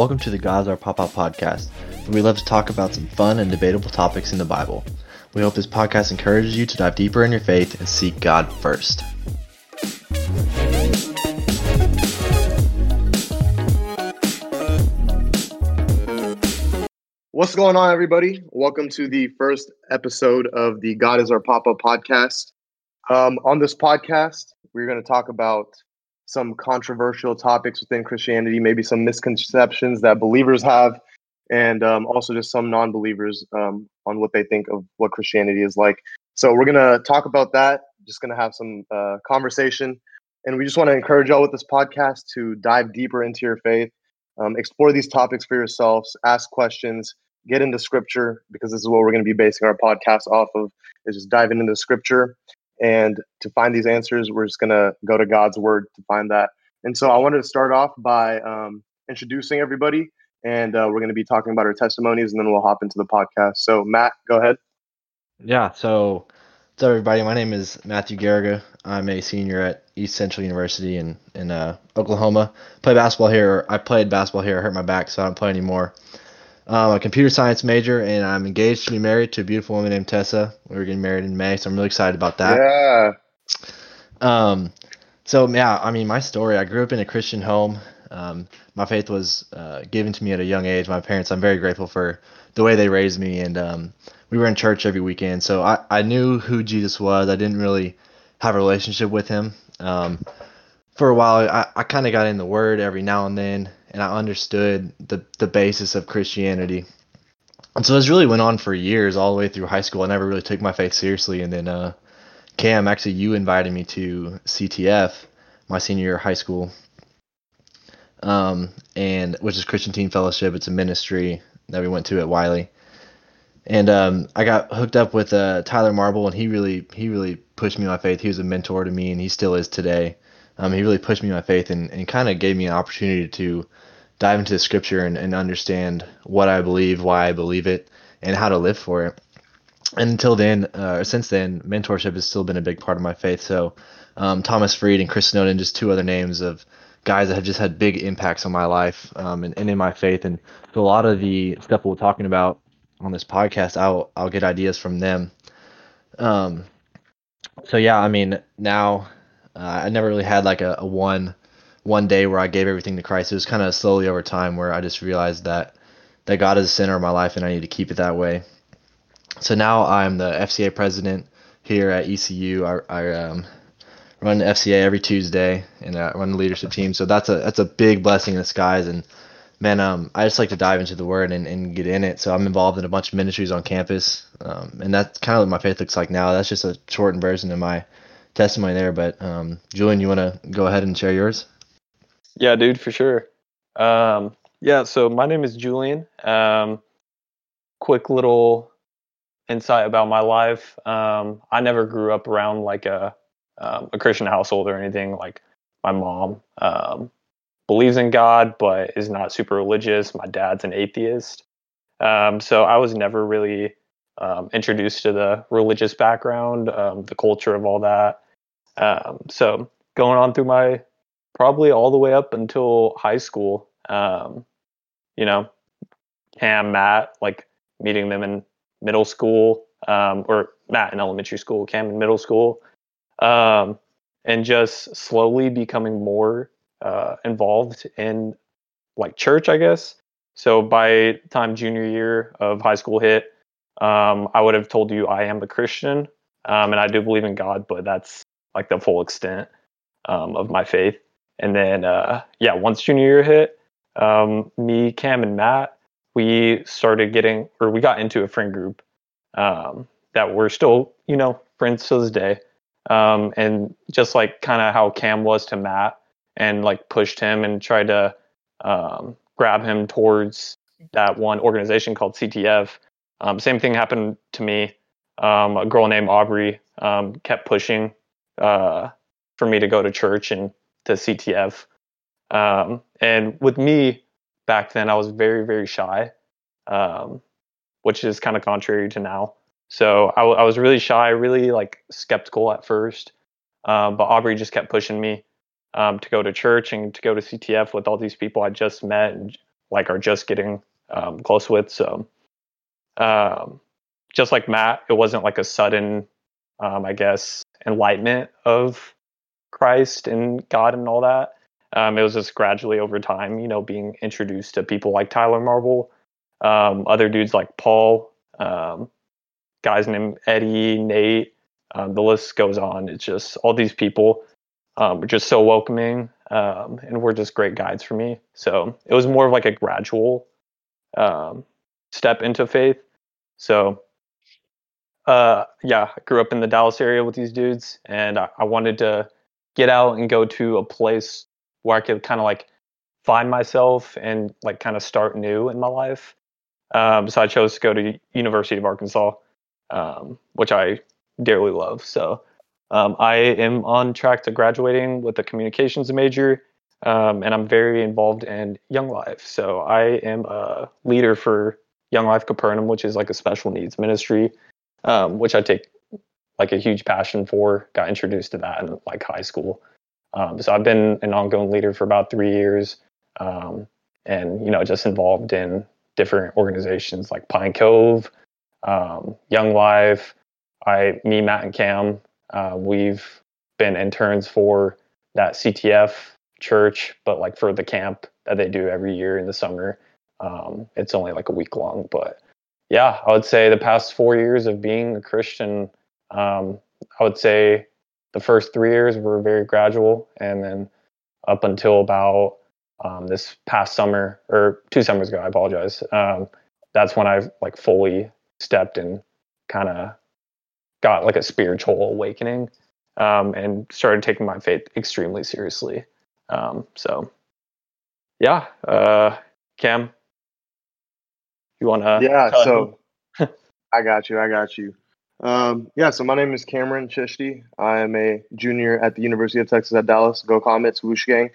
Welcome to the God's Our Papa podcast, where we love to talk about some fun and debatable topics in the Bible. We hope this podcast encourages you to dive deeper in your faith and seek God first. What's going on, everybody? Welcome to the first episode of the God is Our Papa podcast. On this podcast, we're going to talk about some controversial topics within Christianity, maybe some misconceptions that believers have, and also just some non-believers on what they think of what Christianity is like. So we're going to talk about that, just going to have some conversation. And we just want to encourage y'all with this podcast to dive deeper into your faith, explore these topics for yourselves, ask questions, get into scripture, because this is what we're going to be basing our podcast off of, is just diving into scripture. And to find these answers, we're just going to go to God's word to find that. And so I wanted to start off by introducing everybody, and we're going to be talking about our testimonies, and then we'll hop into the podcast. So Matt, go ahead. Yeah. So what's up, everybody? My name is Matthew Garriga. I'm a senior at East Central University in Oklahoma. Play basketball here. I played basketball here. I hurt my back, so I don't play anymore. I'm a computer science major, and I'm engaged to be married to a beautiful woman named Tessa. We were getting married in May, so I'm really excited about that. Yeah. My story, I grew up in a Christian home. My faith was given to me at a young age. My parents, I'm very grateful for the way they raised me, and we were in church every weekend. So I knew who Jesus was. I didn't really have a relationship with him. For a while, I kind of got in the Word every now and then, and I understood the basis of Christianity. And so this really went on for years, all the way through high school. I never really took my faith seriously. And then Cam, actually, you invited me to CTF, my senior year of high school, and which is Christian Teen Fellowship. It's a ministry that we went to at Wiley. And I got hooked up with Tyler Marble, and he really pushed me in my faith. He was a mentor to me, and he still is today. He really pushed me in my faith and kind of gave me an opportunity to dive into the scripture and understand what I believe, why I believe it, and how to live for it. And since then, mentorship has still been a big part of my faith. So Thomas Freed and Chris Snowden, just two other names of guys that have just had big impacts on my life and in my faith. And so a lot of the stuff we're talking about on this podcast, I'll get ideas from them. Now... I never really had like a one day where I gave everything to Christ. It was kind of slowly over time where I just realized that God is the center of my life and I need to keep it that way. So now I'm the FCA president here at ECU. I run the FCA every Tuesday, and I run the leadership team. So that's a big blessing in disguise. And man, I just like to dive into the Word and get in it. So I'm involved in a bunch of ministries on campus, and that's kind of what my faith looks like now. That's just a shortened version of my testimony there, but Julian, you want to go ahead and share yours? Yeah, dude, for sure. So my name is Julian. Quick little insight about my life. I never grew up around like a Christian household or anything. Like my mom believes in God, but is not super religious. My dad's an atheist. So I was never really introduced to the religious background, the culture of all that. So going on through my probably all the way up until high school, Cam, Matt, like meeting them in middle school, or Matt in elementary school, Cam in middle school, and just slowly becoming more involved in like church, I guess. So by time junior year of high school hit, I would have told you I am a Christian, and I do believe in God, but that's like the full extent of my faith. And then, once junior year hit, me, Cam, and Matt, we got into a friend group that we're still, friends to this day. And just like kind of how Cam was to Matt and like pushed him and tried to grab him towards that one organization called CTF. Same thing happened to me. A girl named Aubrey kept pushing for me to go to church and to CTF. And with me back then, I was very, very shy, which is kind of contrary to now. So I was really shy, really like skeptical at first. But Aubrey just kept pushing me to go to church and to go to CTF with all these people I just met and like are just getting close with. So just like Matt, it wasn't like a sudden, I guess, enlightenment of Christ and God and all that. It was just gradually over time, you know, being introduced to people like Tyler Marble, other dudes like Paul, guys named Eddie, Nate, the list goes on. It's just all these people are just so welcoming and were just great guides for me. So it was more of like a gradual step into faith. So I grew up in the Dallas area with these dudes, and I wanted to get out and go to a place where I could kind of like find myself and like kind of start new in my life. So I chose to go to University of Arkansas, which I dearly love. So I am on track to graduating with a communications major, and I'm very involved in Young Life. So I am a leader for Young Life Capernaum, which is like a special needs ministry, which I take like a huge passion for. Got introduced to that in like high school. So I've been an ongoing leader for about 3 years, and, you know, just involved in different organizations like Pine Cove, Young Life. Me, Matt, and Cam, we've been interns for that CTF church, but like for the camp that they do every year in the summer. It's only like a week long, but yeah, I would say the past 4 years of being a Christian, I would say the first 3 years were very gradual, and then up until about this past summer, or 2 summers ago, I apologize. That's when I like fully stepped and kind of got like a spiritual awakening and started taking my faith extremely seriously. Cam, you want to? Yeah, so I got you. So my name is Cameron Chishti. I am a junior at the University of Texas at Dallas. Go Comets, whoosh gang.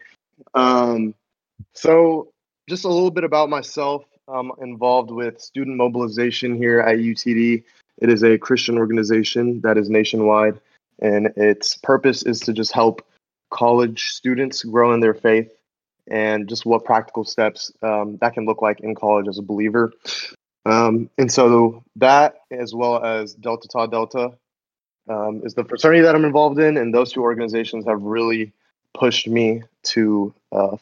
So just a little bit about myself. I'm involved with student mobilization here at UTD. It is a Christian organization that is nationwide, and its purpose is to just help college students grow in their faith and just what practical steps that can look like in college as a believer. And so that, as well as Delta Tau Delta, is the fraternity that I'm involved in. And those two organizations have really pushed me to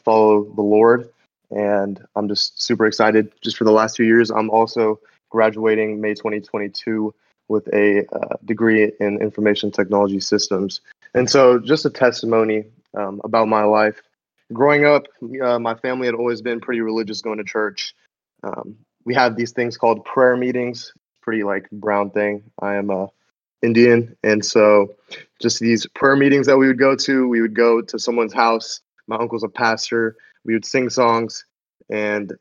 follow the Lord. And I'm just super excited. Just for the last 2 years, I'm also graduating May 2022 with a degree in information technology systems. And so just a testimony about my life. Growing up, my family had always been pretty religious, going to church. We have these things called prayer meetings, pretty like brown thing. I am Indian. And so just these prayer meetings that we would go to someone's house. My uncle's a pastor. We would sing songs and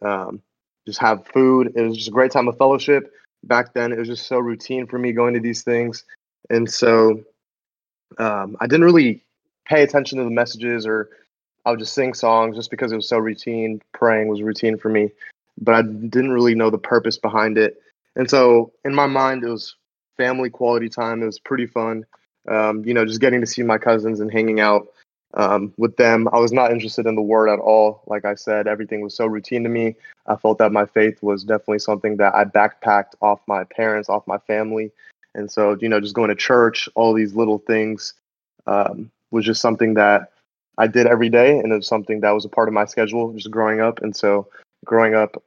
just have food. It was just a great time of fellowship. Back then, it was just so routine for me going to these things. And so I didn't really pay attention to the messages, or I would just sing songs just because it was so routine. Praying was routine for me, but I didn't really know the purpose behind it. And so in my mind, it was family quality time. It was pretty fun, just getting to see my cousins and hanging out with them. I was not interested in the word at all. Like I said, everything was so routine to me. I felt that my faith was definitely something that I backpacked off my parents, off my family. And so, just going to church, all these little things was just something that I did every day. And it was something that was a part of my schedule just growing up. And so growing up,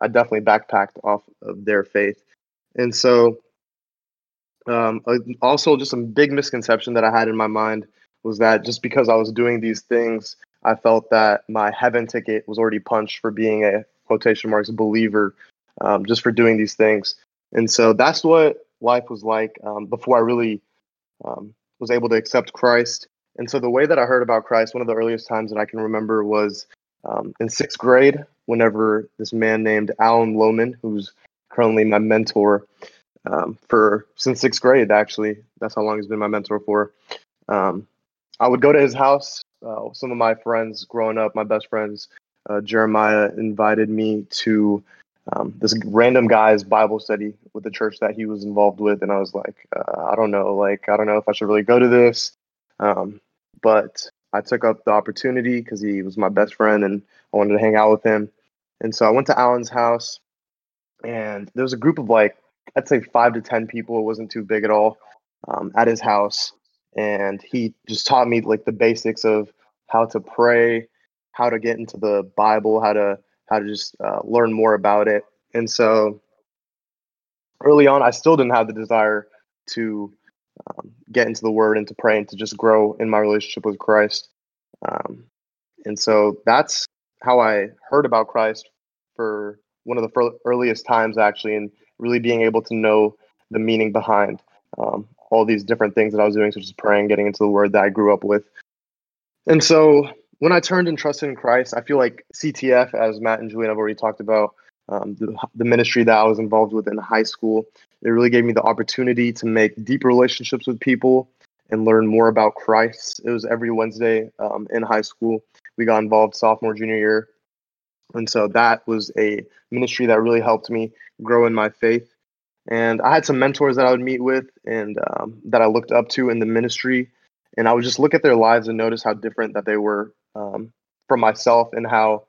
I definitely backpacked off of their faith. And so also just some big misconception that I had in my mind was that just because I was doing these things, I felt that my heaven ticket was already punched for being a quotation marks believer, just for doing these things. And so that's what life was like before I really was able to accept Christ. And so the way that I heard about Christ, one of the earliest times that I can remember was in 6th grade, whenever this man named Alan Loman, who's currently my mentor since 6th grade, actually, that's how long he's been my mentor for. I would go to his house. Some of my friends growing up, my best friends, Jeremiah invited me to this random guy's Bible study with the church that he was involved with. And I was like, I don't know if I should really go to this. But I took up the opportunity because he was my best friend and I wanted to hang out with him. And so I went to Alan's house, and there was a group of, like, I'd say 5 to 10 people. It wasn't too big at all, at his house. And he just taught me, like, the basics of how to pray, how to get into the Bible, how to just learn more about it. And so early on, I still didn't have the desire to get into the Word and to pray and to just grow in my relationship with Christ. And so that's how I heard about Christ for one of the earliest times, actually, and really being able to know the meaning behind all these different things that I was doing, such as praying, getting into the Word, that I grew up with. And so when I turned and trusted in Christ, I feel like CTF, as Matt and Julian have already talked about, the ministry that I was involved with in high school, it really gave me the opportunity to make deep relationships with people and learn more about Christ. It was every Wednesday in high school. We got involved sophomore, junior year. And so that was a ministry that really helped me grow in my faith. And I had some mentors that I would meet with and that I looked up to in the ministry. And I would just look at their lives and notice how different that they were from myself and how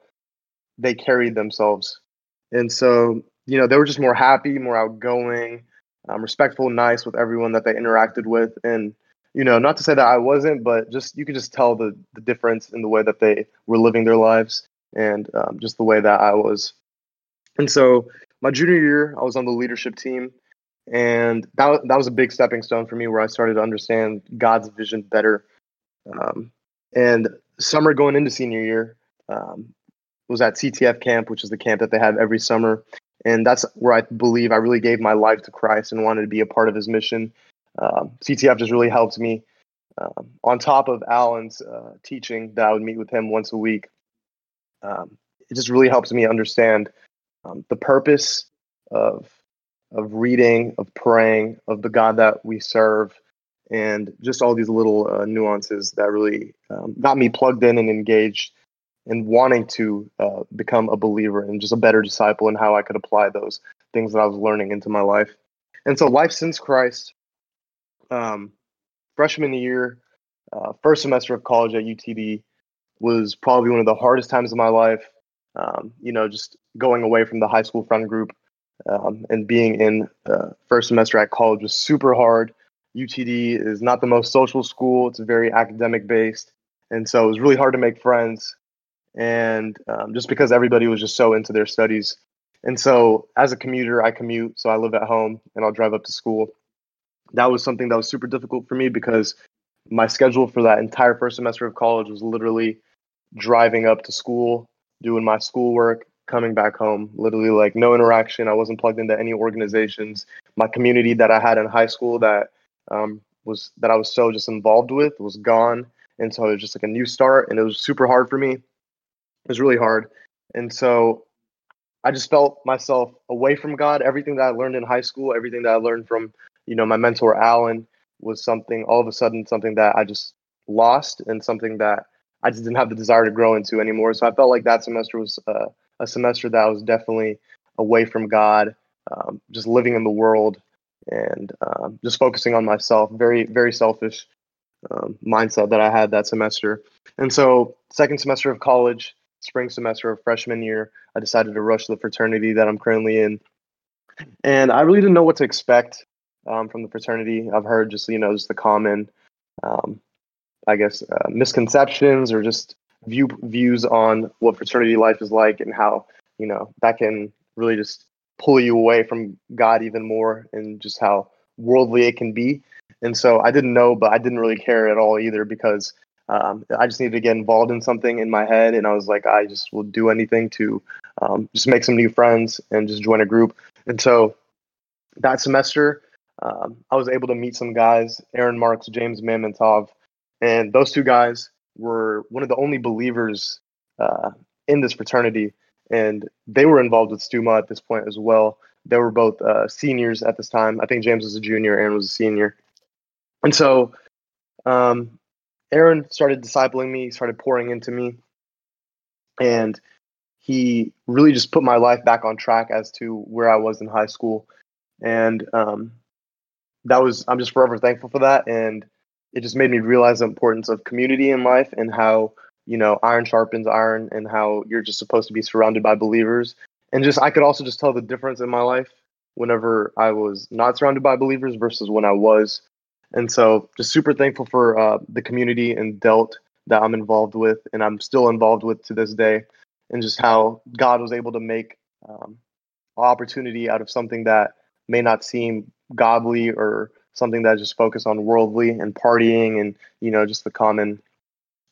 they carried themselves. And so, you know, they were just more happy, more outgoing, respectful, nice with everyone that they interacted with. And, you know, not to say that I wasn't, but just you could just tell the difference in the way that they were living their lives and just the way that I was. And so my junior year, I was on the leadership team. And that was a big stepping stone for me, where I started to understand God's vision better. And summer going into senior year was at CTF camp, which is the camp that they have every summer. And that's where I believe I really gave my life to Christ and wanted to be a part of his mission. CTF just really helped me on top of Alan's teaching that I would meet with him once a week. It just really helps me understand the purpose of reading, of praying, of the God that we serve, and just all these little nuances that really got me plugged in and engaged and wanting to become a believer and just a better disciple, and how I could apply those things that I was learning into my life. And so life since Christ, freshman year, first semester of college at UTD was probably one of the hardest times of my life. You know, just going away from the high school friend group, and being in first semester at college was super hard. UTD is not the most social school. It's very academic based. And so it was really hard to make friends. And just because everybody was just so into their studies. And so as a commuter, I commute. So I live at home and I'll drive up to school. That was something that was super difficult for me, because my schedule for that entire first semester of college was literally driving up to school, doing my schoolwork, coming back home, literally like no interaction. I wasn't plugged into any organizations. My community that I had in high school that I was so just involved with was gone. And so it was just like a new start, and it was super hard for me. It was really hard. And so I just felt myself away from God. Everything that I learned in high school, everything that I learned from, you know, my mentor, Alan, was something all of a sudden something that I just lost, and something that I just didn't have the desire to grow into anymore. So I felt like that semester was a semester that I was definitely away from God, just living in the world and just focusing on myself. Very, very selfish mindset that I had that semester. And so second semester of college, spring semester of freshman year, I decided to rush the fraternity that I'm currently in. And I really didn't know what to expect from the fraternity. I've heard just, you know, just the common, misconceptions or just views on what fraternity life is like, and how, you know, that can really just pull you away from God even more, and just how worldly it can be. And so I didn't know, but I didn't really care at all either, because I just needed to get involved in something in my head. And I was like, I just will do anything to just make some new friends and just join a group. And so that semester, I was able to meet some guys, Aaron Marks, James Mamontov, and those two guys were one of the only believers in this fraternity, and they were involved with Stumo at this point as well. They were both seniors at this time. I think James was a junior, Aaron was a senior. And so Aaron started discipling me, started pouring into me, and he really just put my life back on track as to where I was in high school. And I'm just forever thankful for that. And it just made me realize the importance of community in life, and how, you know, iron sharpens iron, and how you're just supposed to be surrounded by believers. And just, I could also just tell the difference in my life whenever I was not surrounded by believers versus when I was. And so just super thankful for the community and Delt that I'm involved with, and I'm still involved with to this day, and just how God was able to make opportunity out of something that may not seem godly, or something that just focused on worldly and partying and, you know, just the common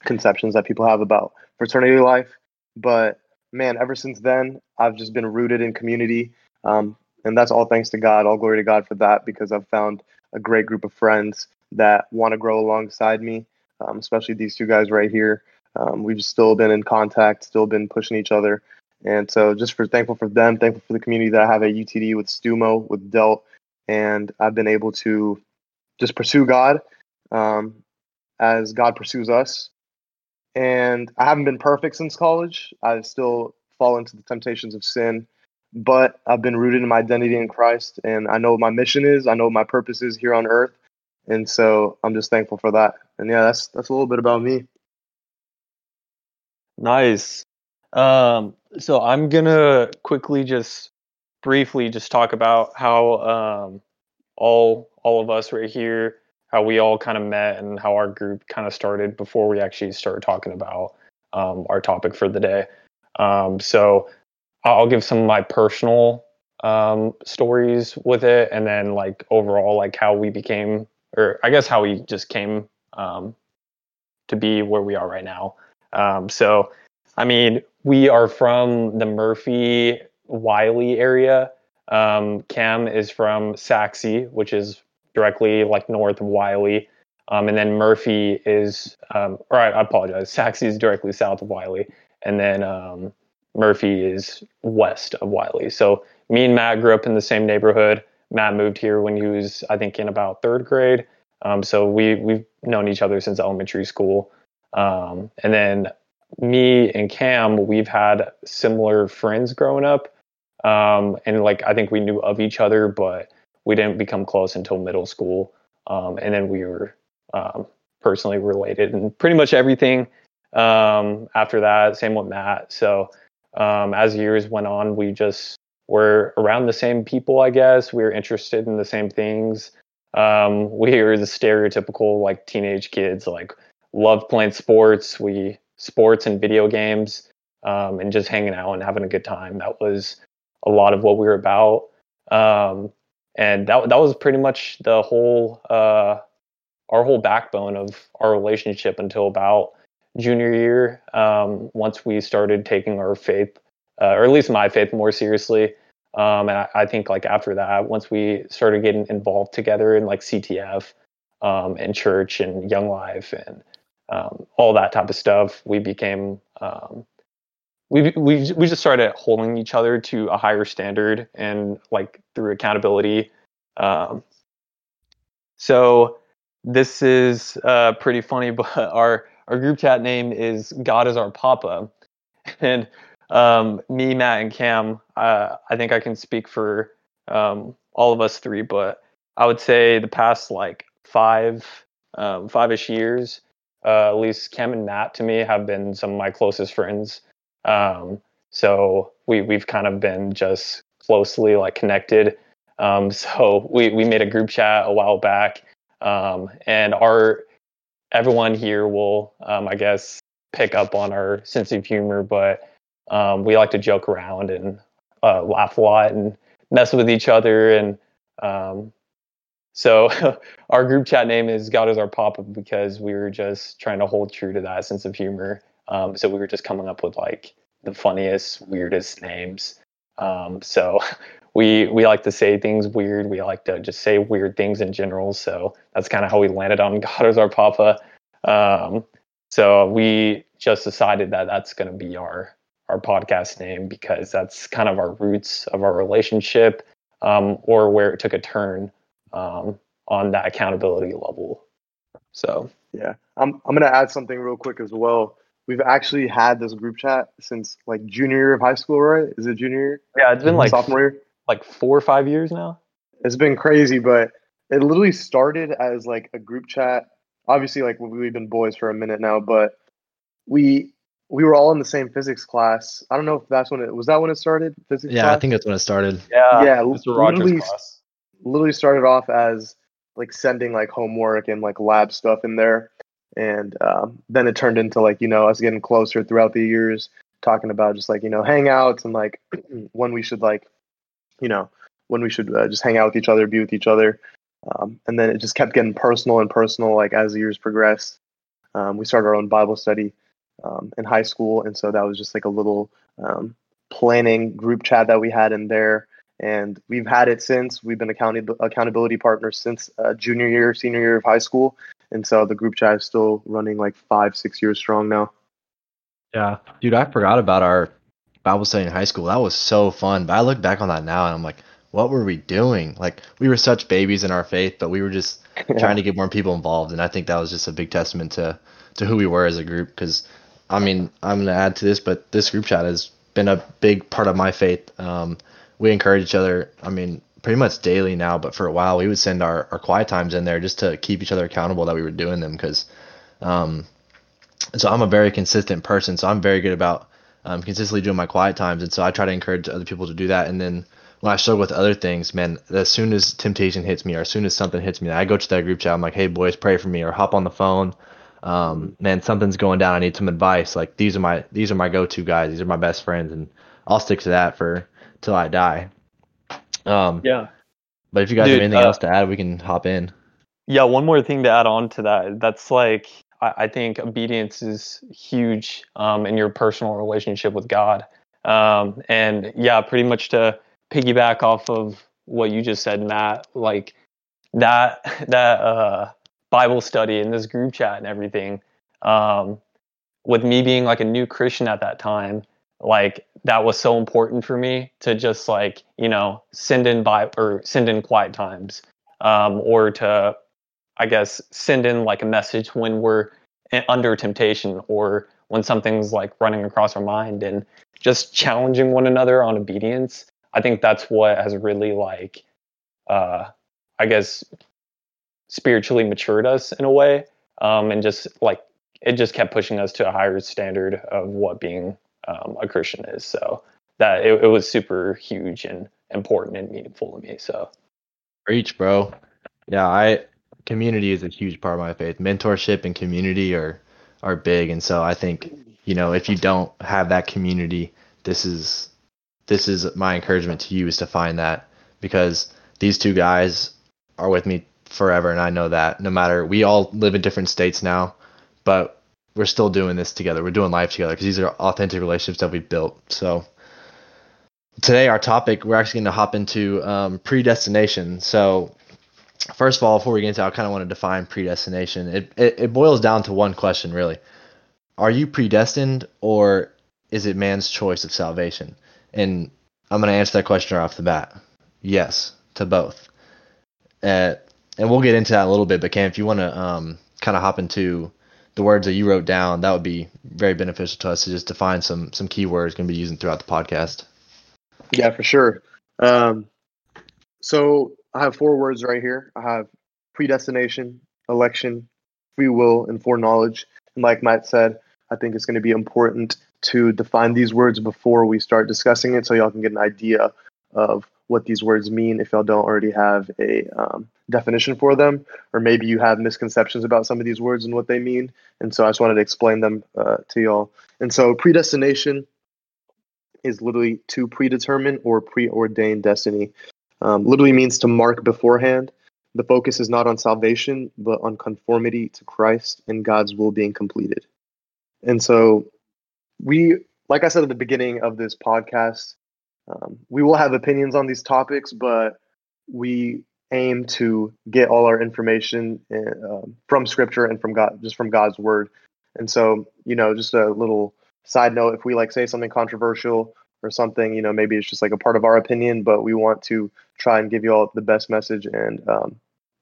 conceptions that people have about fraternity life. But man, ever since then, I've just been rooted in community. And that's all thanks to God. All glory to God for that, because I've found a great group of friends that want to grow alongside me, especially these two guys right here. We've still been in contact, still been pushing each other. And so just thankful for them, thankful for the community that I have at UTD with Stumo, with Delt. And I've been able to just pursue God as God pursues us. And I haven't been perfect since college. I still fall into the temptations of sin, but I've been rooted in my identity in Christ. And I know what my mission is. I know what my purpose is here on earth. And so I'm just thankful for that. And yeah, that's a little bit about me. Nice. So I'm going to quickly briefly talk about how all of us right here, how we all kind of met and how our group kind of started before we actually started talking about our topic for the day. So I'll give some of my personal stories with it, and then like overall like how we became, or I guess how we just came to be where we are right now. So I mean, we are from the Murphy Wiley area. Cam is from Saxey, which is directly like north of Wiley, and then Murphy is Saxey is directly south of Wiley, and then Murphy is west of Wiley. So me and Matt grew up in the same neighborhood. Matt moved here when he was, I think, in about third grade. So we've known each other since elementary school, and then me and Cam, we've had similar friends growing up. And like, I think we knew of each other, but we didn't become close until middle school. And then we were personally related in pretty much everything after that, same with Matt. So as years went on, we just were around the same people, I guess. We were interested in the same things. We were the stereotypical like teenage kids, like loved playing sports. We sports and video games, and just hanging out and having a good time. That was a lot of what we were about. And that was pretty much the whole, our whole backbone of our relationship until about junior year. Once we started taking our faith, or at least my faith, more seriously. And I think like after that, once we started getting involved together in like CTF, and church and Young Life and, all that type of stuff, we became we just started holding each other to a higher standard, and like through accountability. So this is pretty funny, but our group chat name is God is Our Papa, and me, Matt, and Cam, I think I can speak for all of us three, but I would say the past like five-ish years, at least Cam and Matt to me have been some of my closest friends. So we've kind of been just closely like connected. So we made a group chat a while back, and everyone here will, I guess, pick up on our sense of humor, but we like to joke around and laugh a lot and mess with each other. And so our group chat name is God is Our Papa because we were just trying to hold true to that sense of humor. So we were just coming up with like the funniest, weirdest names. So we like to say things weird. We like to just say weird things in general. So that's kind of how we landed on God is Our Papa. So we just decided that that's going to be our podcast name because that's kind of our roots of our relationship, or where it took a turn on that accountability level. So yeah, I'm gonna add something real quick as well. We've actually had this group chat since like junior year of high school, right? Is it junior year? Yeah, it's been like sophomore year, like 4 or 5 years now. It's been crazy, but it literally started as like a group chat. Obviously, like we've been boys for a minute now, but we were all in the same physics class. I don't know if that's when it was. That when it started, physics. Yeah, class? I think that's when it started. Yeah. Mr. Rogers' class. Literally started off as like sending like homework and like lab stuff in there, and then it turned into like, you know, us getting closer throughout the years, talking about just like, you know, hangouts and like when we should like, you know, when we should just hang out with each other, be with each other. And then it just kept getting personal and personal, like as the years progressed. We started our own Bible study in high school. And so that was just like a little planning group chat that we had in there. And we've had it since. We've been accountability partners since junior year, senior year of high school. And so the group chat is still running like 5-6 years strong now. Yeah. Dude, I forgot about our Bible study in high school. That was so fun. But I look back on that now and I'm like, what were we doing? Like, we were such babies in our faith, but we were just trying to get more people involved. And I think that was just a big testament to who we were as a group. Because, I mean, I'm going to add to this, but this group chat has been a big part of my faith. We encourage each other, I mean, pretty much daily now. But for a while, we would send our quiet times in there just to keep each other accountable that we were doing them. Because, so I'm a very consistent person. So I'm very good about consistently doing my quiet times. And so I try to encourage other people to do that. And then, when I struggle with other things, man, as soon as temptation hits me or as soon as something hits me, I go to that group chat. I'm like, hey, boys, pray for me, or hop on the phone. Man, something's going down. I need some advice. Like, these are my go-to guys. These are my best friends, and I'll stick to that till I die. Yeah. But if you guys have anything else to add, we can hop in. Yeah, one more thing to add on to that. That's like, I think obedience is huge in your personal relationship with God. And yeah, pretty much to piggyback off of what you just said, Matt, like that Bible study and this group chat and everything, with me being like a new Christian at that time, like that was so important for me to just like, you know, send in quiet times, or to, I guess, send in like a message when we're under temptation or when something's like running across our mind, and just challenging one another on obedience. I think that's what has really, like, I guess, spiritually matured us in a way. And just, like, it just kept pushing us to a higher standard of what being a Christian is. So that it was super huge and important and meaningful to me. So, preach, bro. Yeah, community is a huge part of my faith. Mentorship and community are big. And so I think, you know, if you don't have that community, this is my encouragement to you, is to find that, because these two guys are with me forever. And I know that no matter, we all live in different states now, but we're still doing this together. We're doing life together, because these are authentic relationships that we've built. So today, our topic, we're actually going to hop into predestination. So first of all, before we get into it, I kind of want to define predestination. It boils down to one question, really. Are you predestined, or is it man's choice of salvation? And I'm going to answer that question right off the bat. Yes, to both. And we'll get into that in a little bit. But Cam, if you want to kind of hop into the words that you wrote down, that would be very beneficial to us to just define some key words going to be using throughout the podcast. Yeah, for sure. So I have four words right here. I have predestination, election, free will, and foreknowledge. And like Matt said, I think it's going to be important to define these words before we start discussing it, so y'all can get an idea of what these words mean if y'all don't already have a definition for them, or maybe you have misconceptions about some of these words and what they mean. And so I just wanted to explain them to y'all. And so predestination is literally to predetermine or preordained destiny. Literally means to mark beforehand. The focus is not on salvation, but on conformity to Christ and God's will being completed. And so like I said at the beginning of this podcast, we will have opinions on these topics, but we aim to get all our information from Scripture and from God, just from God's Word. And so, you know, just a little side note, if we like say something controversial or something, you know, maybe it's just like a part of our opinion, but we want to try and give you all the best message and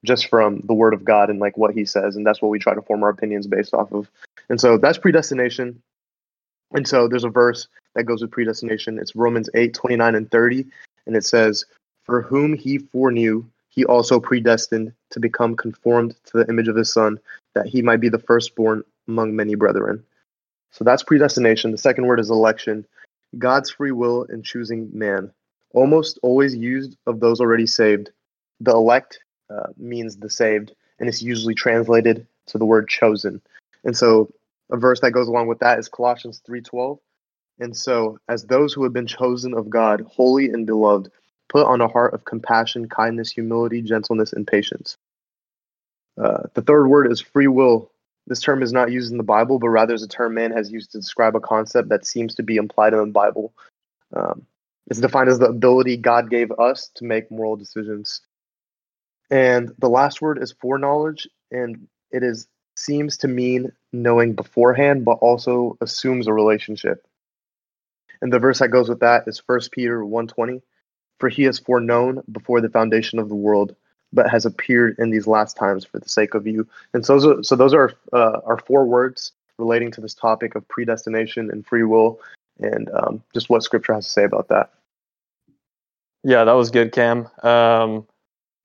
just from the Word of God and like what He says. And that's what we try to form our opinions based off of. And so that's predestination. And so there's a verse that goes with predestination. It's Romans 8:29-30. And it says, "For whom He foreknew, He also predestined to become conformed to the image of His Son, that He might be the firstborn among many brethren." So that's predestination. The second word is election. God's free will in choosing man. Almost always used of those already saved. The elect means the saved, and it's usually translated to the word chosen. And so a verse that goes along with that is Colossians 3:12. And so, as those who have been chosen of God, holy and beloved, put on a heart of compassion, kindness, humility, gentleness, and patience. The third word is free will. This term is not used in the Bible, but rather is a term man has used to describe a concept that seems to be implied in the Bible. It's defined as the ability God gave us to make moral decisions. And the last word is foreknowledge, and it seems to mean knowing beforehand, but also assumes a relationship. And the verse that goes with that is 1 Peter 1:20. For he is foreknown before the foundation of the world, but has appeared in these last times for the sake of you. And so those are our four words relating to this topic of predestination and free will, and just what Scripture has to say about that. Yeah, that was good, Cam.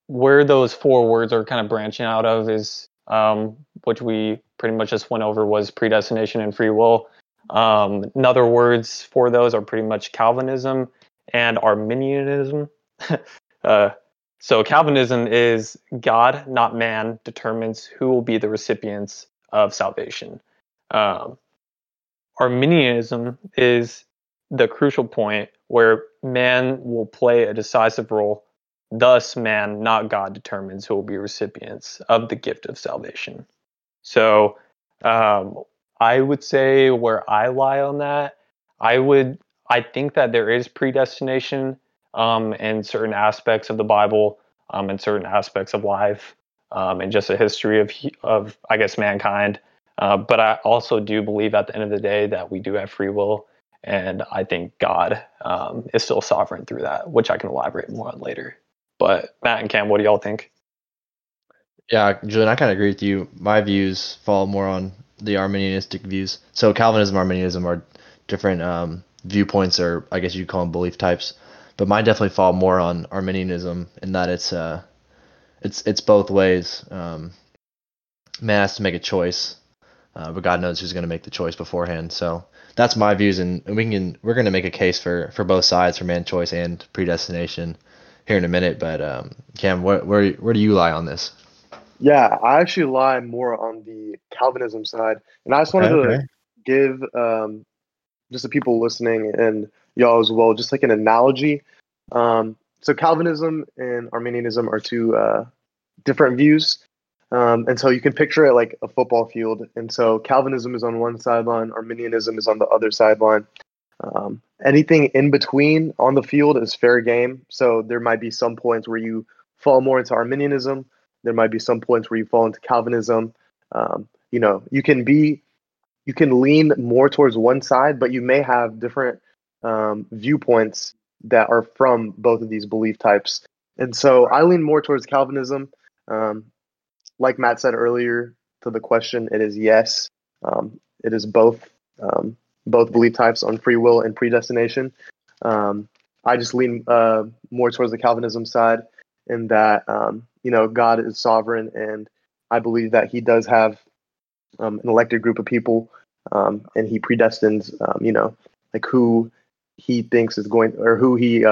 Where those four words are kind of branching out of is, which we pretty much just went over, was predestination and free will. In other words for those are pretty much Calvinism and Arminianism. So Calvinism is God, not man, determines who will be the recipients of salvation. Arminianism is the crucial point where man will play a decisive role. Thus, man, not God, determines who will be recipients of the gift of salvation. So, I would say where I lie on that, I think that there is predestination in certain aspects of the Bible, in certain aspects of life, and just a history of I guess, mankind. But I also do believe at the end of the day that we do have free will, and I think God is still sovereign through that, which I can elaborate more on later. But Matt and Cam, what do y'all think? Yeah, Julian, I kind of agree with you. My views fall more on the Arminianistic views. So Calvinism, Arminianism are different viewpoints, or I guess you call them belief types. But mine definitely fall more on Arminianism in that it's both ways. Man has to make a choice, but God knows who's going to make the choice beforehand. So that's my views, and we're going to make a case for both sides, for man choice and predestination, here in a minute. But Cam, where do you lie on this? Yeah, I actually lie more on the Calvinism side, and I just wanted to give just the people listening and y'all as well just like an analogy. So Calvinism and Arminianism are two different views, and so you can picture it like a football field. And so Calvinism is on one sideline, Arminianism is on the other sideline. Anything in between on the field is fair game. So there might be some points where you fall more into Arminianism. There might be some points where you fall into Calvinism. You can lean more towards one side, but you may have different viewpoints that are from both of these belief types. And so I lean more towards Calvinism. Like Matt said earlier to the question, it is yes. It is both belief types on free will and predestination. I just lean more towards the Calvinism side in that, God is sovereign, and I believe that he does have an elected group of people, and he predestines, like who he thinks is going or who he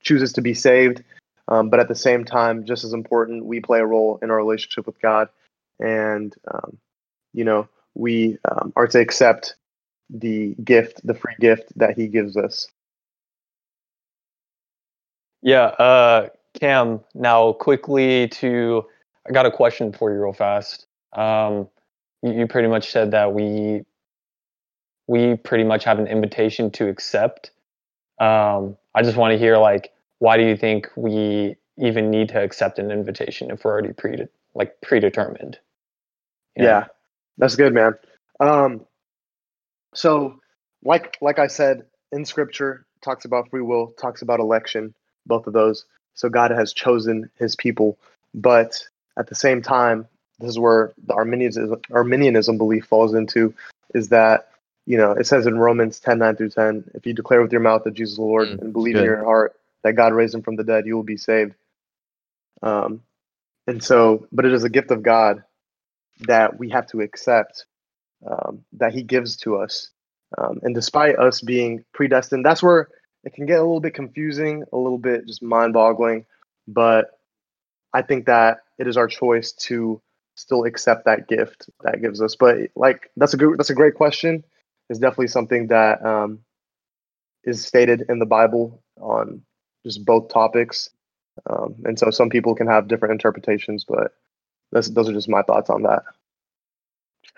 chooses to be saved. But at the same time, just as important, we play a role in our relationship with God, and, we are to accept the free gift that he gives us. Yeah. Cam, now quickly I got a question for you real fast. You pretty much said that we pretty much have an invitation to accept. I just want to hear, like, why do you think we even need to accept an invitation if we're already predetermined? Yeah, that's good, man. So like I said, in Scripture, talks about free will, talks about election, both of those. So God has chosen his people. But at the same time, this is where the Arminianism belief falls into, is that, it says in Romans 10:9-10, if you declare with your mouth that Jesus is Lord and believe in your heart that God raised him from the dead, you will be saved. And so, but it is a gift of God that we have to accept, that he gives to us. And despite us being predestined, that's where it can get a little bit confusing, a little bit just mind-boggling. But I think that it is our choice to still accept that gift that gives us. But like, that's a great question. It's definitely something that is stated in the Bible on just both topics. And so some people can have different interpretations, but those are just my thoughts on that.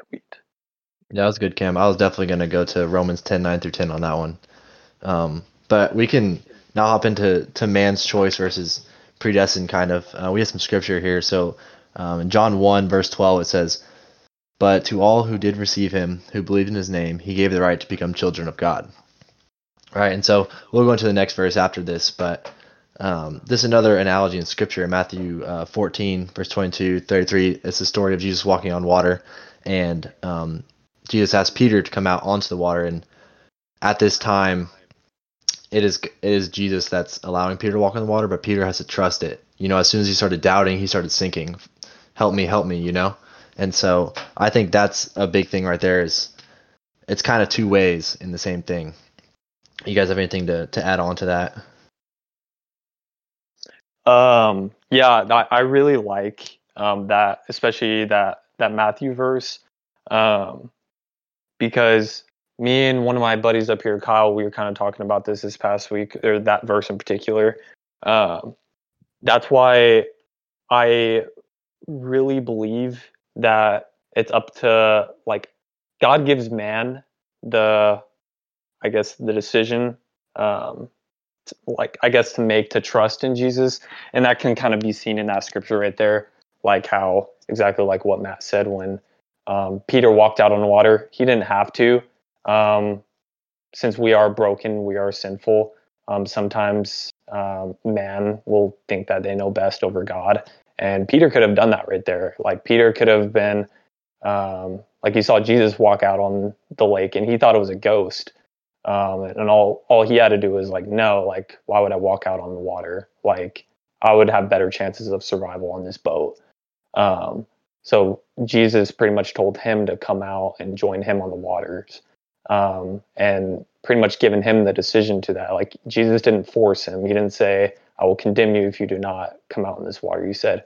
Sweet. Yeah, that was good, Cam. I was definitely going to go to Romans 10:9-10 on that one. But we can now hop into man's choice versus predestined kind of. We have some scripture here. So in John 1:12, it says, "But to all who did receive him, who believed in his name, he gave the right to become children of God." All right, and so we'll go into the next verse after this, but this is another analogy in Scripture. In Matthew 14:22-33, it's the story of Jesus walking on water, and Jesus asked Peter to come out onto the water, and at this time, it is Jesus that's allowing Peter to walk on the water, but Peter has to trust it. You know, as soon as he started doubting, he started sinking. Help me, you know? And so I think that's a big thing right there, is it's kind of two ways in the same thing. You guys have anything to add on to that? I really like that, especially that Matthew verse, because me and one of my buddies up here, Kyle, we were kind of talking about this past week, or that verse in particular. That's why I really believe that it's up to, like, God gives man the decision, to make, to trust in Jesus. And that can kind of be seen in that scripture right there, like how exactly like what Matt said, when Peter walked out on the water, he didn't have to. Since we are broken, we are sinful. Sometimes man will think that they know best over God. And Peter could have done that right there. Like, Peter could have been, he saw Jesus walk out on the lake and he thought it was a ghost. And all he had to do was no, why would I walk out on the water? Like, I would have better chances of survival on this boat. So Jesus pretty much told him to come out and join him on the waters, and pretty much given him the decision to that. Like, Jesus didn't force him. He didn't say, "I will condemn you if you do not come out in this water." He said,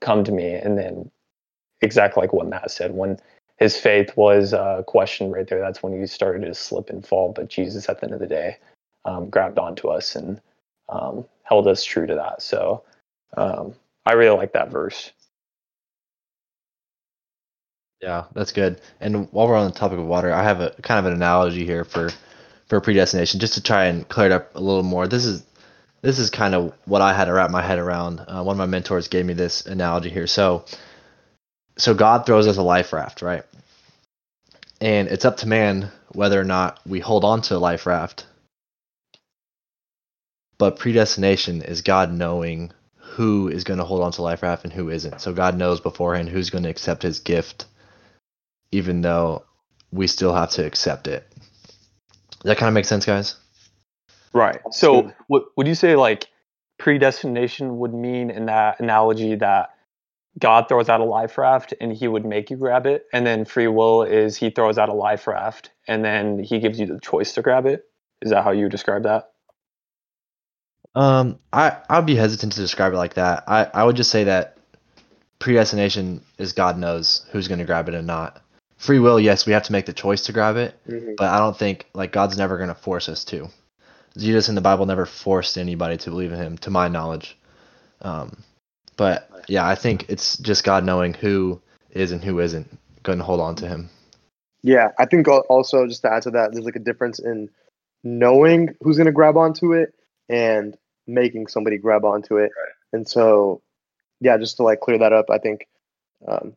"Come to me." And then exactly like what Matt said, when his faith was questioned right there, that's when he started to slip and fall. But Jesus, at the end of the day, grabbed onto us and held us true to that. So I really like that verse. Yeah, that's good. And while we're on the topic of water, I have a kind of an analogy here for predestination, just to try and clear it up a little more. This is kind of what I had to wrap my head around. One of my mentors gave me this analogy here. So God throws us a life raft, right? And it's up to man whether or not we hold on to a life raft. But predestination is God knowing who is going to hold on to a life raft and who isn't. So God knows beforehand who's going to accept his gift, even though we still have to accept it. Does that kind of make sense, guys? Right. So what would you say, like, predestination would mean in that analogy that God throws out a life raft and he would make you grab it, and then free will is he throws out a life raft and then he gives you the choice to grab it? Is that how you describe that? I'd be hesitant to describe it like that. I would just say that predestination is God knows who's going to grab it and not. Free will, yes, we have to make the choice to grab it, mm-hmm. But I don't think, like, God's never going to force us to. Jesus in the Bible never forced anybody to believe in him, to my knowledge. But yeah, I think it's just God knowing who is and who isn't going to hold on to him. Yeah, I think also, just to add to that, there's like a difference in knowing who's going to grab onto it and making somebody grab onto it. Right. And so, yeah, just to like clear that up, I think, God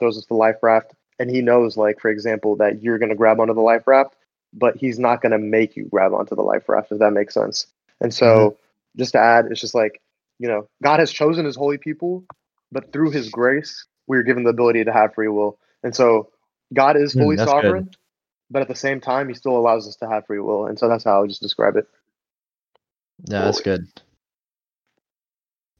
throws us the life raft and he knows, like, for example, that you're going to grab onto the life raft, but he's not going to make you grab onto the life raft, if that makes sense. And so mm-hmm. Just to add, it's just like, God has chosen his holy people, but through his grace, we are given the ability to have free will. And so God is fully sovereign, good. But at the same time, he still allows us to have free will. And so that's how I would just describe it. Yeah, that's good.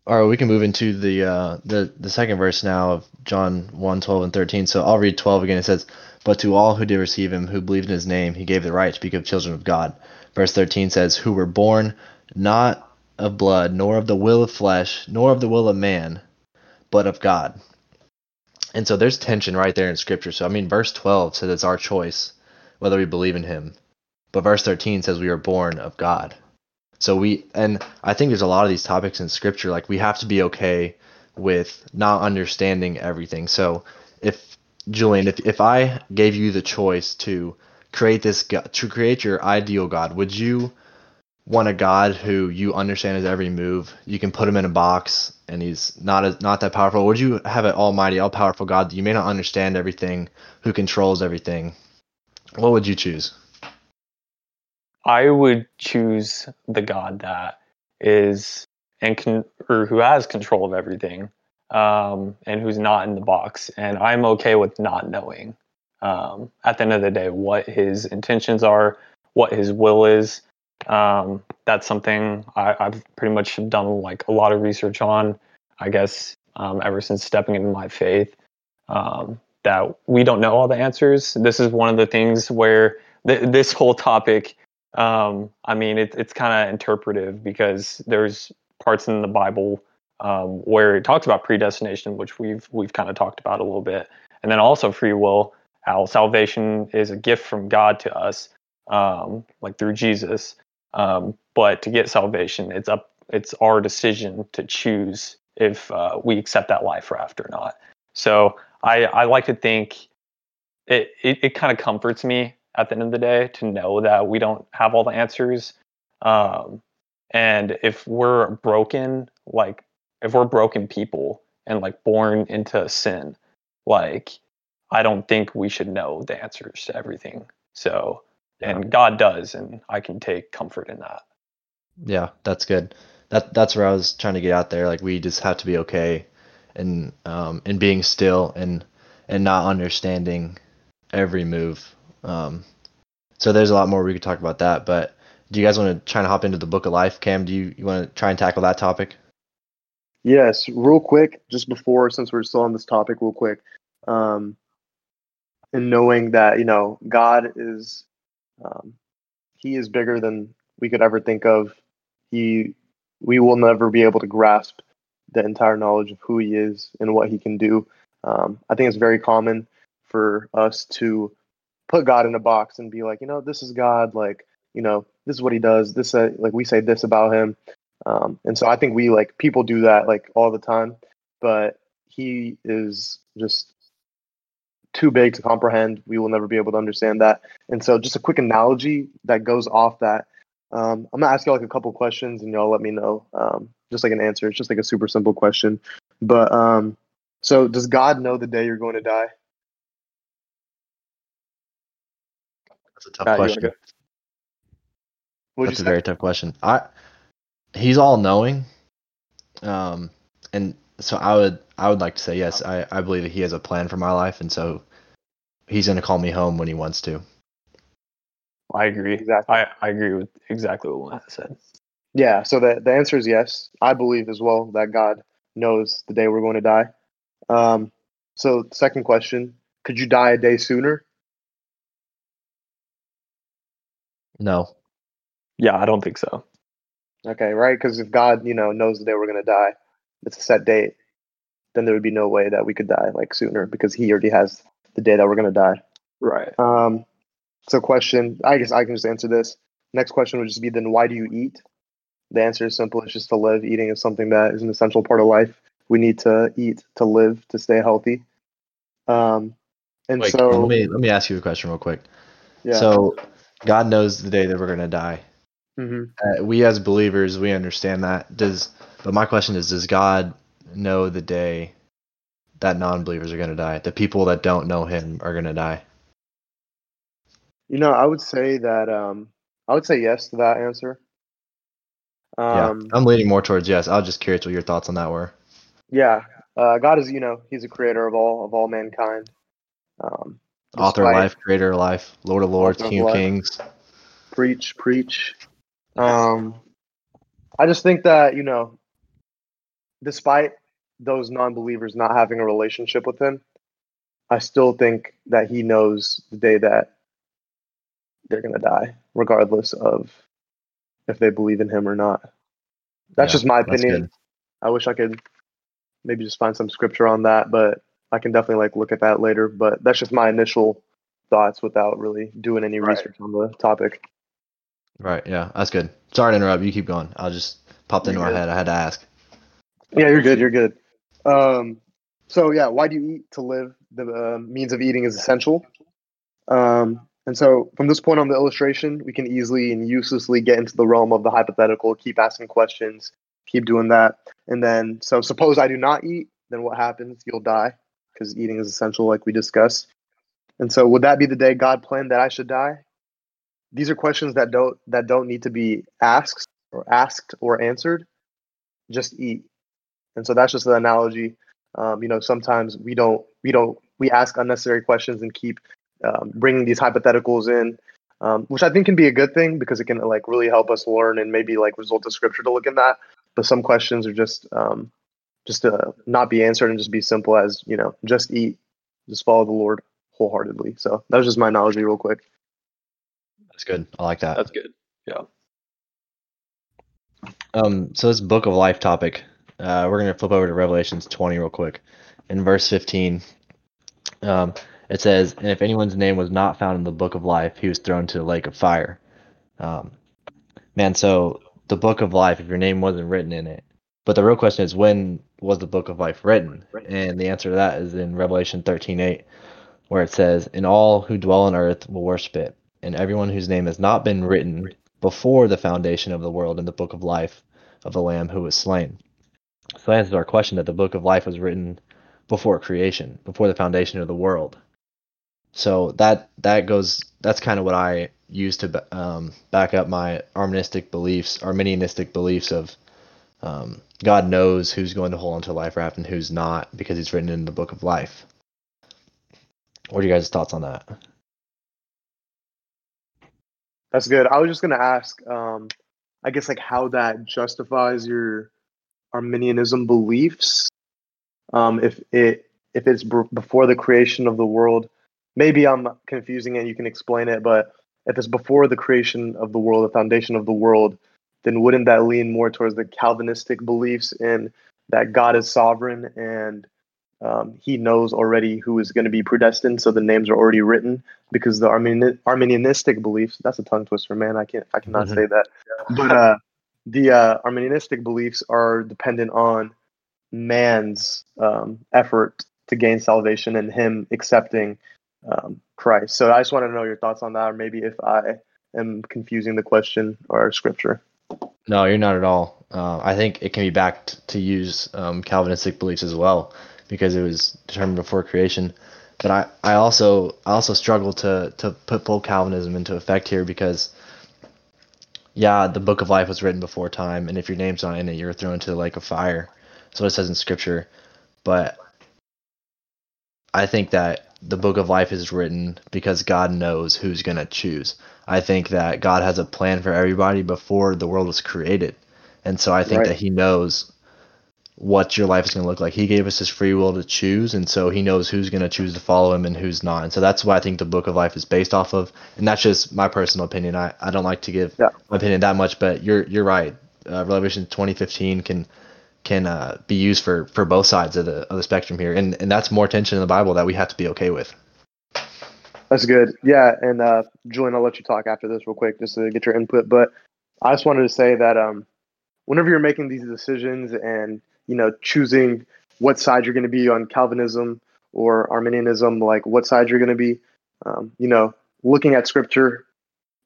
All right, we can move into the second verse now of John 1:12-13. So I'll read 12 again. It says, But to all who did receive him, who believed in his name, he gave the right to become children of God. Verse 13 says, who were born not of blood, nor of the will of flesh, nor of the will of man, but of God. And so there's tension right there in Scripture. So, I mean, verse 12 says it's our choice whether we believe in him. But verse 13 says we are born of God. So and I think there's a lot of these topics in Scripture, like we have to be okay with not understanding everything. So if, Julian, if I gave you the choice to create your ideal God, would you want a God who you understand his every move? You can put him in a box and he's not that powerful. Or would you have an almighty, all-powerful God that you may not understand everything, who controls everything? What would you choose? I would choose the God that is who has control of everything, and who's not in the box. And I'm okay with not knowing, at the end of the day, what his intentions are, what his will is. That's something I've pretty much done like a lot of research on, I guess, ever since stepping into my faith, that we don't know all the answers. This is one of the things where this whole topic, I mean, it's kind of interpretive, because there's parts in the Bible where it talks about predestination, which we've kind of talked about a little bit, and then also free will, how salvation is a gift from God to us, like through Jesus. But to get salvation, it's our decision to choose if we accept that life raft or not. So I like to think it kind of comforts me at the end of the day to know that we don't have all the answers. And if we're broken, like if we're broken people and like born into sin, like I don't think we should know the answers to everything. So, and God does, and I can take comfort in that. Yeah, that's good. That's where I was trying to get out there. Like, we just have to be okay and being still and not understanding every move. So there's a lot more we could talk about that, but do you guys want to try and hop into the Book of Life? Cam, do you want to try and tackle that topic? Yes, real quick, just before, since we're still on this topic real quick, and knowing that, you know, God is, he is bigger than we could ever think of. We will never be able to grasp the entire knowledge of who he is and what he can do. I think it's very common for us to put God in a box and be like, you know, this is God, like, you know, this is what he does. This, like, we say this about him. And so I think we, like, people do that, like, all the time, but he is just too big to comprehend. We will never be able to understand that. And so just a quick analogy that goes off that. I'm going to ask you like a couple questions and y'all let me know, just like an answer. It's just like a super simple question. But so does God know the day you're going to die? That's a tough question. That's a very tough question. He's all knowing. And so I would like to say yes. I believe that he has a plan for my life, and so he's going to call me home when he wants to. I agree. Exactly. I agree with exactly what Matt said. Yeah, so the answer is yes. I believe as well that God knows the day we're going to die. So second question, could you die a day sooner? No. Yeah, I don't think so. Okay, right? Because if God, you know, knows the day we're going to die, it's a set date, then there would be no way that we could die like sooner, because he already has the day that we're going to die. Right. So question, I guess I can just answer this. Next question would just be, then why do you eat? The answer is simple. It's just to live. Eating is something that is an essential part of life. We need to eat to live, to stay healthy. Wait, so let me ask you a question real quick. Yeah. So God knows the day that we're going to die. Mm-hmm. We as believers, we understand that. But my question is, does God know the day that non-believers are going to die? The people that don't know him are going to die? You know, I would say that I would say yes to that answer. Yeah, I'm leaning more towards yes. I was just curious what your thoughts on that were. Yeah, God is, you know, he's the creator of all mankind. Author of life, creator of life, Lord of lords, King of kings. Preach. I just think that, you know, despite those non-believers not having a relationship with him, I still think that he knows the day that they're going to die, regardless of if they believe in him or not. That's just my opinion. I wish I could maybe just find some scripture on that, but I can definitely look at that later. But that's just my initial thoughts without really doing any research on the topic. Right. Yeah, that's good. Sorry to interrupt. You keep going. I just popped into my head. I had to ask. Yeah, you're good. You're good. So yeah, why do you eat to live? The means of eating is essential. And so from this point on the illustration, we can easily and uselessly get into the realm of the hypothetical, keep asking questions, keep doing that. And then, so suppose I do not eat, then what happens? You'll die because eating is essential like we discussed. And so would that be the day God planned that I should die? These are questions that don't need to be asked or answered. Just eat. And so that's just the analogy. Sometimes we ask unnecessary questions and keep bringing these hypotheticals in, which I think can be a good thing because it can really help us learn and maybe result to scripture to look in that. But some questions are just to not be answered and just be simple as, just eat, just follow the Lord wholeheartedly. So that was just my analogy real quick. That's good. I like that. That's good. Yeah. So this book of life topic, we're going to flip over to Revelations 20 real quick. In verse 15, it says, "And if anyone's name was not found in the book of life, he was thrown to the lake of fire." So the book of life, if your name wasn't written in it. But the real question is, when was the book of life written? And the answer to that is in Revelation 13:8, where it says, "And all who dwell on earth will worship it. And everyone whose name has not been written before the foundation of the world in the book of life of the Lamb who was slain." So that answers our question that the book of life was written before creation, before the foundation of the world. So that's kind of what I use to back up my Arminianistic beliefs of God knows who's going to hold onto life raft and who's not because he's written in the book of life. What are you guys' thoughts on that? That's good. I was just going to ask, I guess, how that justifies your Arminianism beliefs. If it's before the creation of the world, maybe I'm confusing it. You can explain it, but if it's before the creation of the world, the foundation of the world, then wouldn't that lean more towards the Calvinistic beliefs in that God is sovereign and he knows already who is going to be predestined, so the names are already written? Because the Arminianistic beliefs—that's a tongue twister, man. I cannot say that. But the Arminianistic beliefs are dependent on man's effort to gain salvation and him accepting Christ. So I just want to know your thoughts on that, or maybe if I am confusing the question or scripture. No, you're not at all. I think it can be backed to use Calvinistic beliefs as well because it was determined before creation. But I also struggle to put full Calvinism into effect here because, yeah, the book of life was written before time, and if your name's not in it, you're thrown to the lake of fire. That's what it says in scripture. But I think that the book of life is written because God knows who's going to choose. I think that God has a plan for everybody before the world was created. And so I think that he knows what your life is going to look like. He gave us his free will to choose, and so he knows who's going to choose to follow him and who's not. And so that's what I think the book of life is based off of. And that's just my personal opinion. I don't like to give my opinion that much, but you're right. Revelation 20:15 can be used for both sides of the spectrum here. And that's more tension in the Bible that we have to be okay with. That's good. Yeah. And Julian, I'll let you talk after this real quick just to get your input. But I just wanted to say that whenever you're making these decisions and, choosing what side you're going to be on, Calvinism or Arminianism, what side you're going to be, looking at scripture,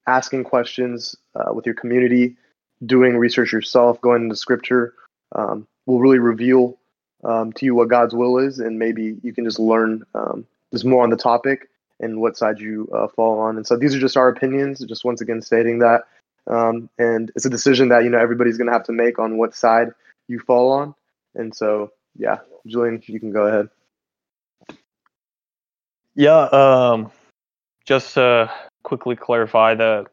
asking questions with your community, doing research yourself, going into scripture, will really reveal to you what God's will is, and maybe you can just learn just more on the topic and what side you fall on. And so these are just our opinions, just once again stating that. And it's a decision that, everybody's going to have to make on what side you fall on. And so, yeah, Julian, you can go ahead. Yeah, just to quickly clarify, the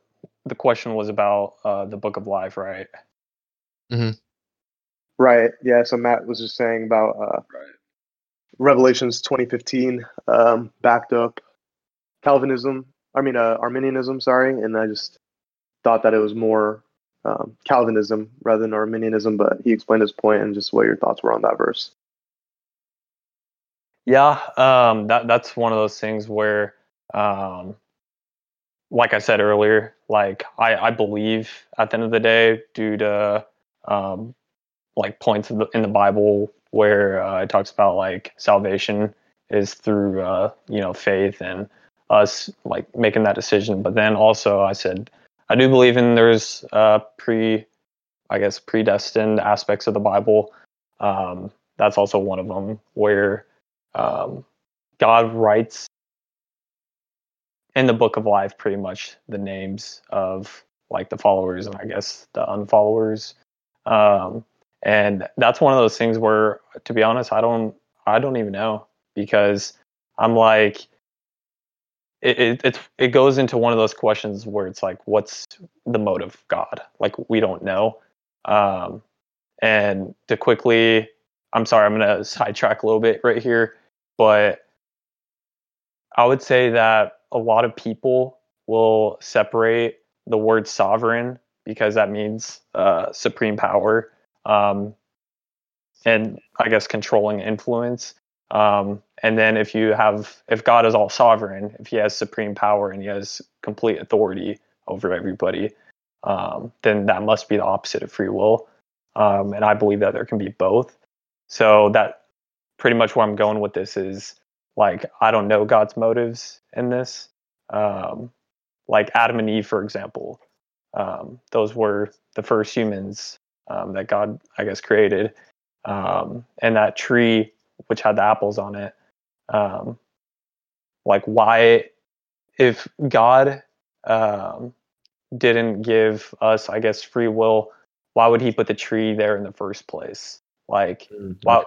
question was about the book of life, right? Mm-hmm. Right. Yeah. So Matt was just saying about Revelations 2015 backed up Arminianism, and I just thought that it was more Calvinism rather than Arminianism, but he explained his point and just what your thoughts were on that verse. Yeah, that's one of those things where, like I said earlier, like I believe at the end of the day, due to like points in the Bible where it talks about like salvation is through faith and us like making that decision. But then also I said I do believe in there's predestined aspects of the Bible. That's also one of them where God writes in the book of life pretty much the names of like the followers and I guess the unfollowers. And that's one of those things where, to be honest, I don't even know, because I'm like, it goes into one of those questions where it's like, what's the motive of God? Like, we don't know. And to quickly, I'm sorry, I'm going to sidetrack a little bit right here, but I would say that a lot of people will separate the word sovereign, because that means supreme power, and I guess controlling influence. And then if God is all sovereign, if he has supreme power and he has complete authority over everybody, then that must be the opposite of free will. And I believe that there can be both. So that pretty much where I'm going with this is, like, I don't know God's motives in this. Like Adam and Eve, for example, those were the first humans that God, I guess, created. And that tree, which had the apples on it, like, why, if God didn't give us, I guess, free will, why would he put the tree there in the first place? Like, why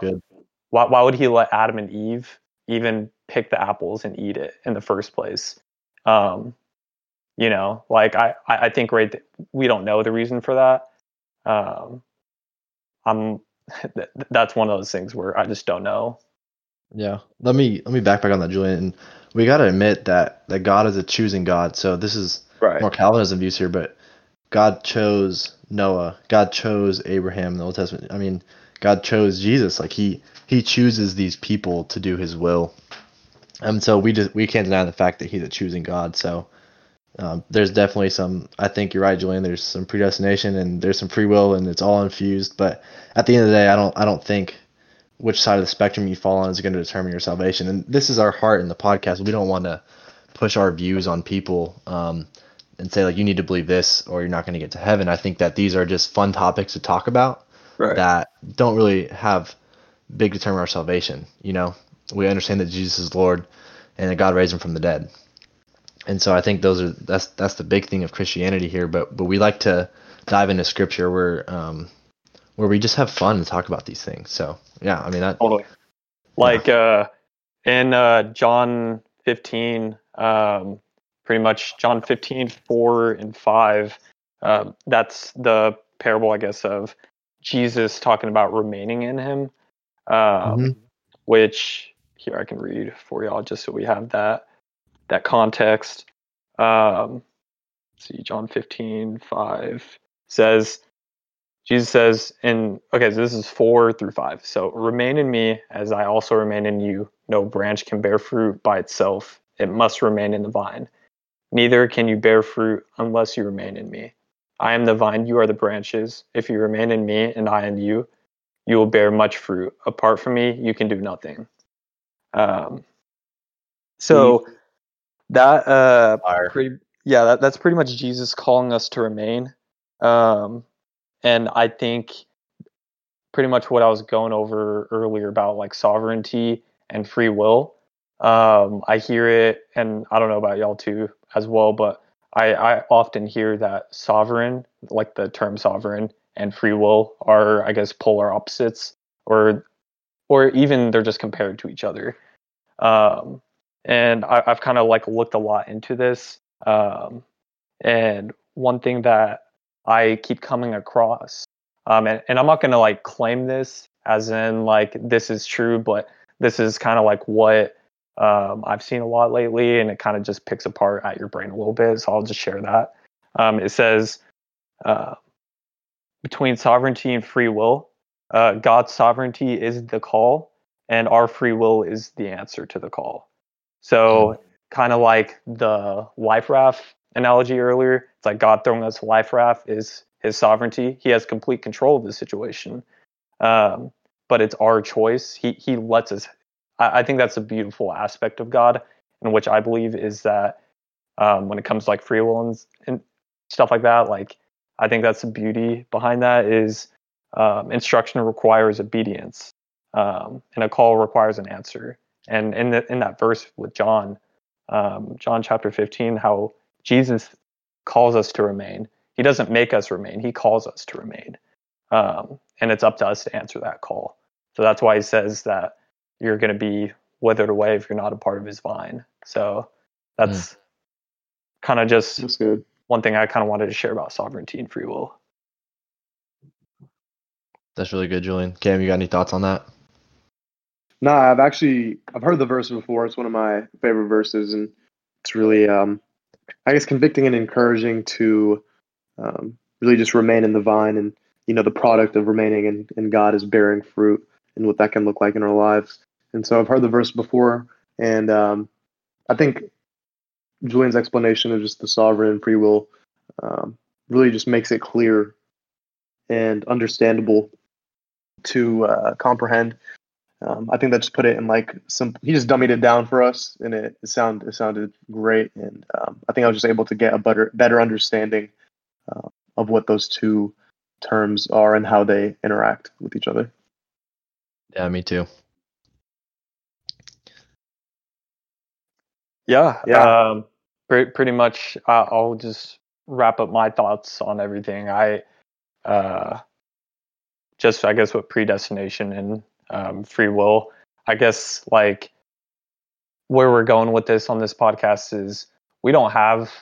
would he let Adam and Eve even pick the apples and eat it in the first place? Like, I think we don't know the reason for that. That's one of those things where I just don't know. Yeah. Let me backpack on that, Julian. And we got to admit that God is a choosing God. So this is more Calvinism views here, but God chose Noah. God chose Abraham in the Old Testament. I mean, God chose Jesus. Like, he chooses these people to do his will. And so we can't deny the fact that he's a choosing God. So there's definitely some, I think you're right, Julian, there's some predestination and there's some free will, and it's all infused. But at the end of the day, I don't think which side of the spectrum you fall on is going to determine your salvation. And this is our heart in the podcast. We don't want to push our views on people and say, like, you need to believe this or you're not going to get to heaven. I think that these are just fun topics to talk about that don't really have big determine our salvation. You know, we understand that Jesus is Lord and that God raised him from the dead. And so I think that's the big thing of Christianity here. But we like to dive into scripture where we just have fun and talk about these things. So yeah, I mean that totally. Like in John 15, pretty much John 15, 4 and 5. That's the parable, I guess, of Jesus talking about remaining in him, which here I can read for y'all just so we have that context. See, John 15:5 says, Jesus says, so this is 4 through 5. So, remain in me as I also remain in you. No branch can bear fruit by itself. It must remain in the vine. Neither can you bear fruit unless you remain in me. I am the vine, you are the branches. If you remain in me and I in you, you will bear much fruit. Apart from me, you can do nothing. That that's pretty much Jesus calling us to remain. And I think pretty much what I was going over earlier about, like, sovereignty and free will. I hear it, and I don't know about y'all too as well, but I often hear that sovereign, like the term sovereign and free will are, I guess, polar opposites, or even they're just compared to each other. And I've kind of, like, looked a lot into this. And one thing that I keep coming across, and I'm not going to, like, claim this as in, like, this is true, but this is kind of like what I've seen a lot lately, and it kind of just picks apart at your brain a little bit. So I'll just share that. It says, between sovereignty and free will, God's sovereignty is the call, and our free will is the answer to the call. So kind of like the life raft analogy earlier, it's like God throwing us a life raft is his sovereignty. He has complete control of the situation, but it's our choice. He lets us. I think that's a beautiful aspect of God, and which I believe is that when it comes to like free will and stuff like that, like I think that's the beauty behind that is instruction requires obedience, and a call requires an answer. And in that verse with John, John chapter 15, how Jesus calls us to remain. He doesn't make us remain. He calls us to remain, and it's up to us to answer that call. So that's why he says that you're going to be withered away if you're not a part of his vine. So that's kind of just that's good. One thing I kind of wanted to share about sovereignty and free will. That's really good, Julian. Cam, you got any thoughts on that? No, I've heard the verse before. It's one of my favorite verses, and it's really, I guess, convicting and encouraging to really just remain in the vine, and the product of remaining in God is bearing fruit, and what that can look like in our lives. And so I've heard the verse before, and I think Julian's explanation of just the sovereign and free will really just makes it clear and understandable to comprehend. I think that just put it in like some. He just dummied it down for us, and it sounded great. And I think I was just able to get a better understanding of what those two terms are and how they interact with each other. Yeah, me too. Yeah. Pretty much. I'll just wrap up my thoughts on everything. I guess what predestination and free will, I guess, like where we're going with this on this podcast is we don't have.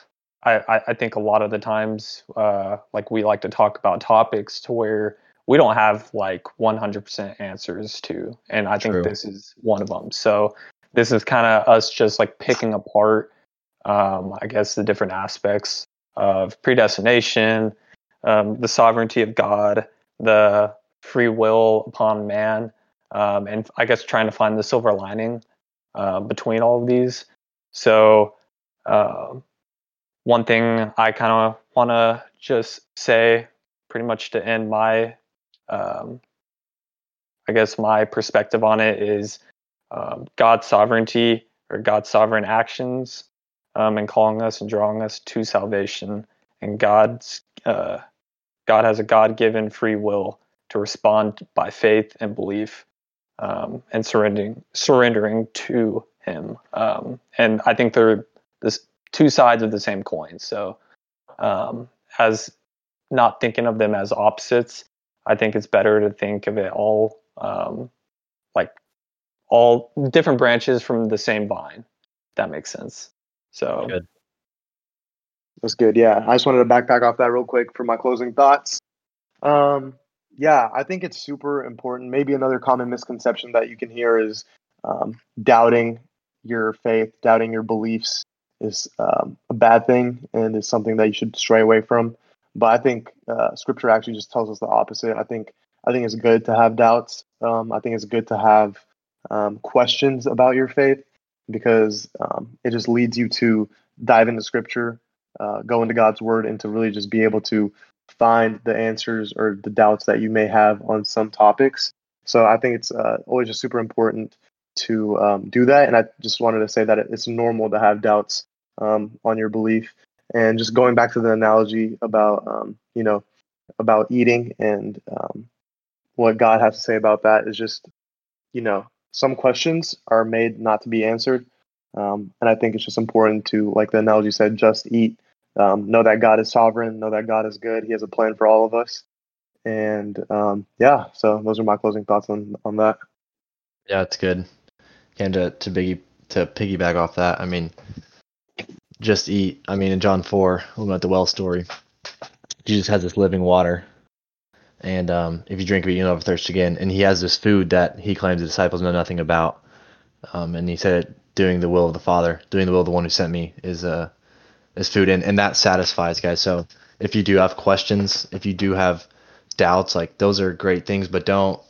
I think a lot of the times, like we like to talk about topics to where we don't have like 100% answers to, and I think this is one of them. So this is kind of us just like picking apart, I guess, the different aspects of predestination, the sovereignty of God, the free will upon man, and I guess trying to find the silver lining between all of these. So one thing I kind of want to just say pretty much to end my, I guess my perspective on it is God's sovereignty or God's sovereign actions and calling us and drawing us to salvation. And God has a God-given free will to respond by faith and belief and surrendering to him. And I think they're this two sides of the same coin. So as not thinking of them as opposites, I think it's better to think of it all like all different branches from the same vine. If that makes sense. So good. That's good. Yeah. I just wanted to backpack off that real quick for my closing thoughts. Yeah, I think it's super important. Maybe another common misconception that you can hear is doubting your faith, doubting your beliefs is a bad thing and is something that you should stray away from. But I think Scripture actually just tells us the opposite. I think it's good to have doubts. I think it's good to have questions about your faith because it just leads you to dive into Scripture, go into God's Word, and to really just be able to find the answers or the doubts that you may have on some topics. So I think it's always just super important to do that. And I just wanted to say that it's normal to have doubts on your belief. And just going back to the analogy about, about eating and what God has to say about that is just, some questions are made not to be answered. And I think it's just important to, like the analogy said, just eat. Know that God is sovereign, know that God is good. He has a plan for all of us. And so those are my closing thoughts on that. Yeah, it's good. And to piggyback off that, just eat. In John 4, looking at the well story, Jesus has this living water. And if you drink of it, you'll never thirst again. And he has this food that he claims the disciples know nothing about. And he said, doing the will of the Father, doing the will of the one who sent me is food. And that satisfies, guys. So if you do have questions, if you do have doubts, like, those are great things, but don't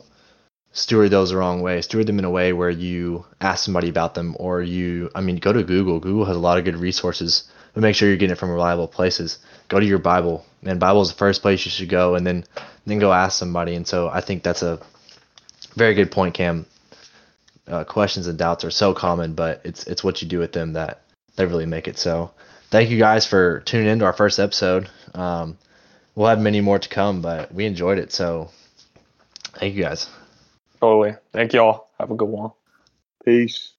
steward those the wrong way. Steward them in a way where you ask somebody about them, or go to Google. Google has a lot of good resources, but make sure you're getting it from reliable places. Go to your Bible, and Bible is the first place you should go, and then go ask somebody. And so I think that's a very good point, Cam. Questions and doubts are so common, but it's what you do with them that they really make it. So thank you guys for tuning in to our first episode. We'll have many more to come, but we enjoyed it. So thank you guys. Totally. Thank you all. Have a good one. Peace.